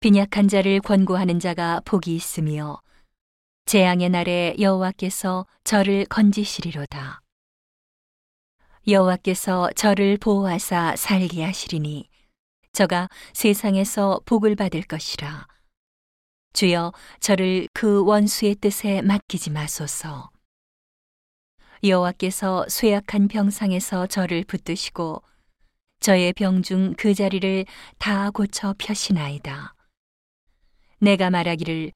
빈약한 자를 권고하는 자가 복이 있으며 재앙의 날에 여호와께서 저를 건지시리로다. 여호와께서 저를 보호하사 살게 하시리니 저가 세상에서 복을 받을 것이라. 주여, 저를 그 원수의 뜻에 맡기지 마소서. 여호와께서 쇠약한 병상에서 저를 붙드시고 저의 병 중 그 자리를 다 고쳐 펴시나이다. 내가 말하기를,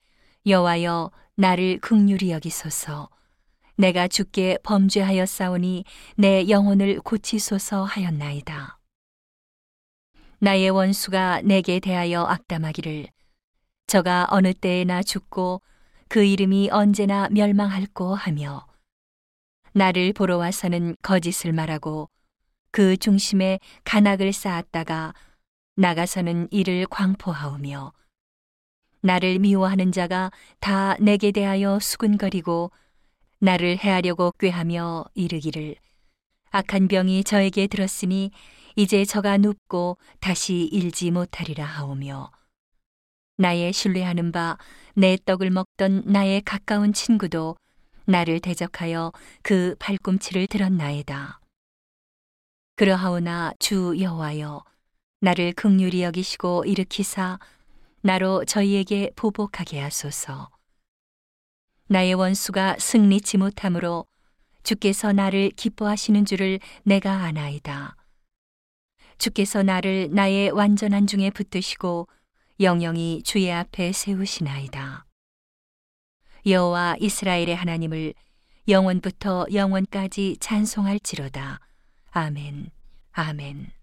여호와여 나를 긍휼히 여기소서. 내가 주께 범죄하였사오니 내 영혼을 고치소서 하였나이다. 나의 원수가 내게 대하여 악담하기를, 저가 어느 때에나 죽고 그 이름이 언제나 멸망할꼬 하며, 나를 보러 와서는 거짓을 말하고 그 중심에 간악을 쌓았다가 나가서는 이를 광포하오며, 나를 미워하는 자가 다 내게 대하여 수군거리고 나를 해하려고 꾀하며 이르기를, 악한 병이 저에게 들었으니 이제 저가 눕고 다시 일지 못하리라 하오며, 나의 신뢰하는 바 내 떡을 먹던 나의 가까운 친구도 나를 대적하여 그 발꿈치를 들었나이다. 그러하오나 주 여호와여, 나를 긍휼히 여기시고 일으키사 나로 저희에게 보복하게 하소서. 나의 원수가 승리치 못함으로 주께서 나를 기뻐하시는 줄을 내가 아나이다. 주께서 나를 나의 완전한 중에 붙드시고 영영히 주의 앞에 세우시나이다. 여호와 이스라엘의 하나님을 영원부터 영원까지 찬송할지로다. 아멘, 아멘.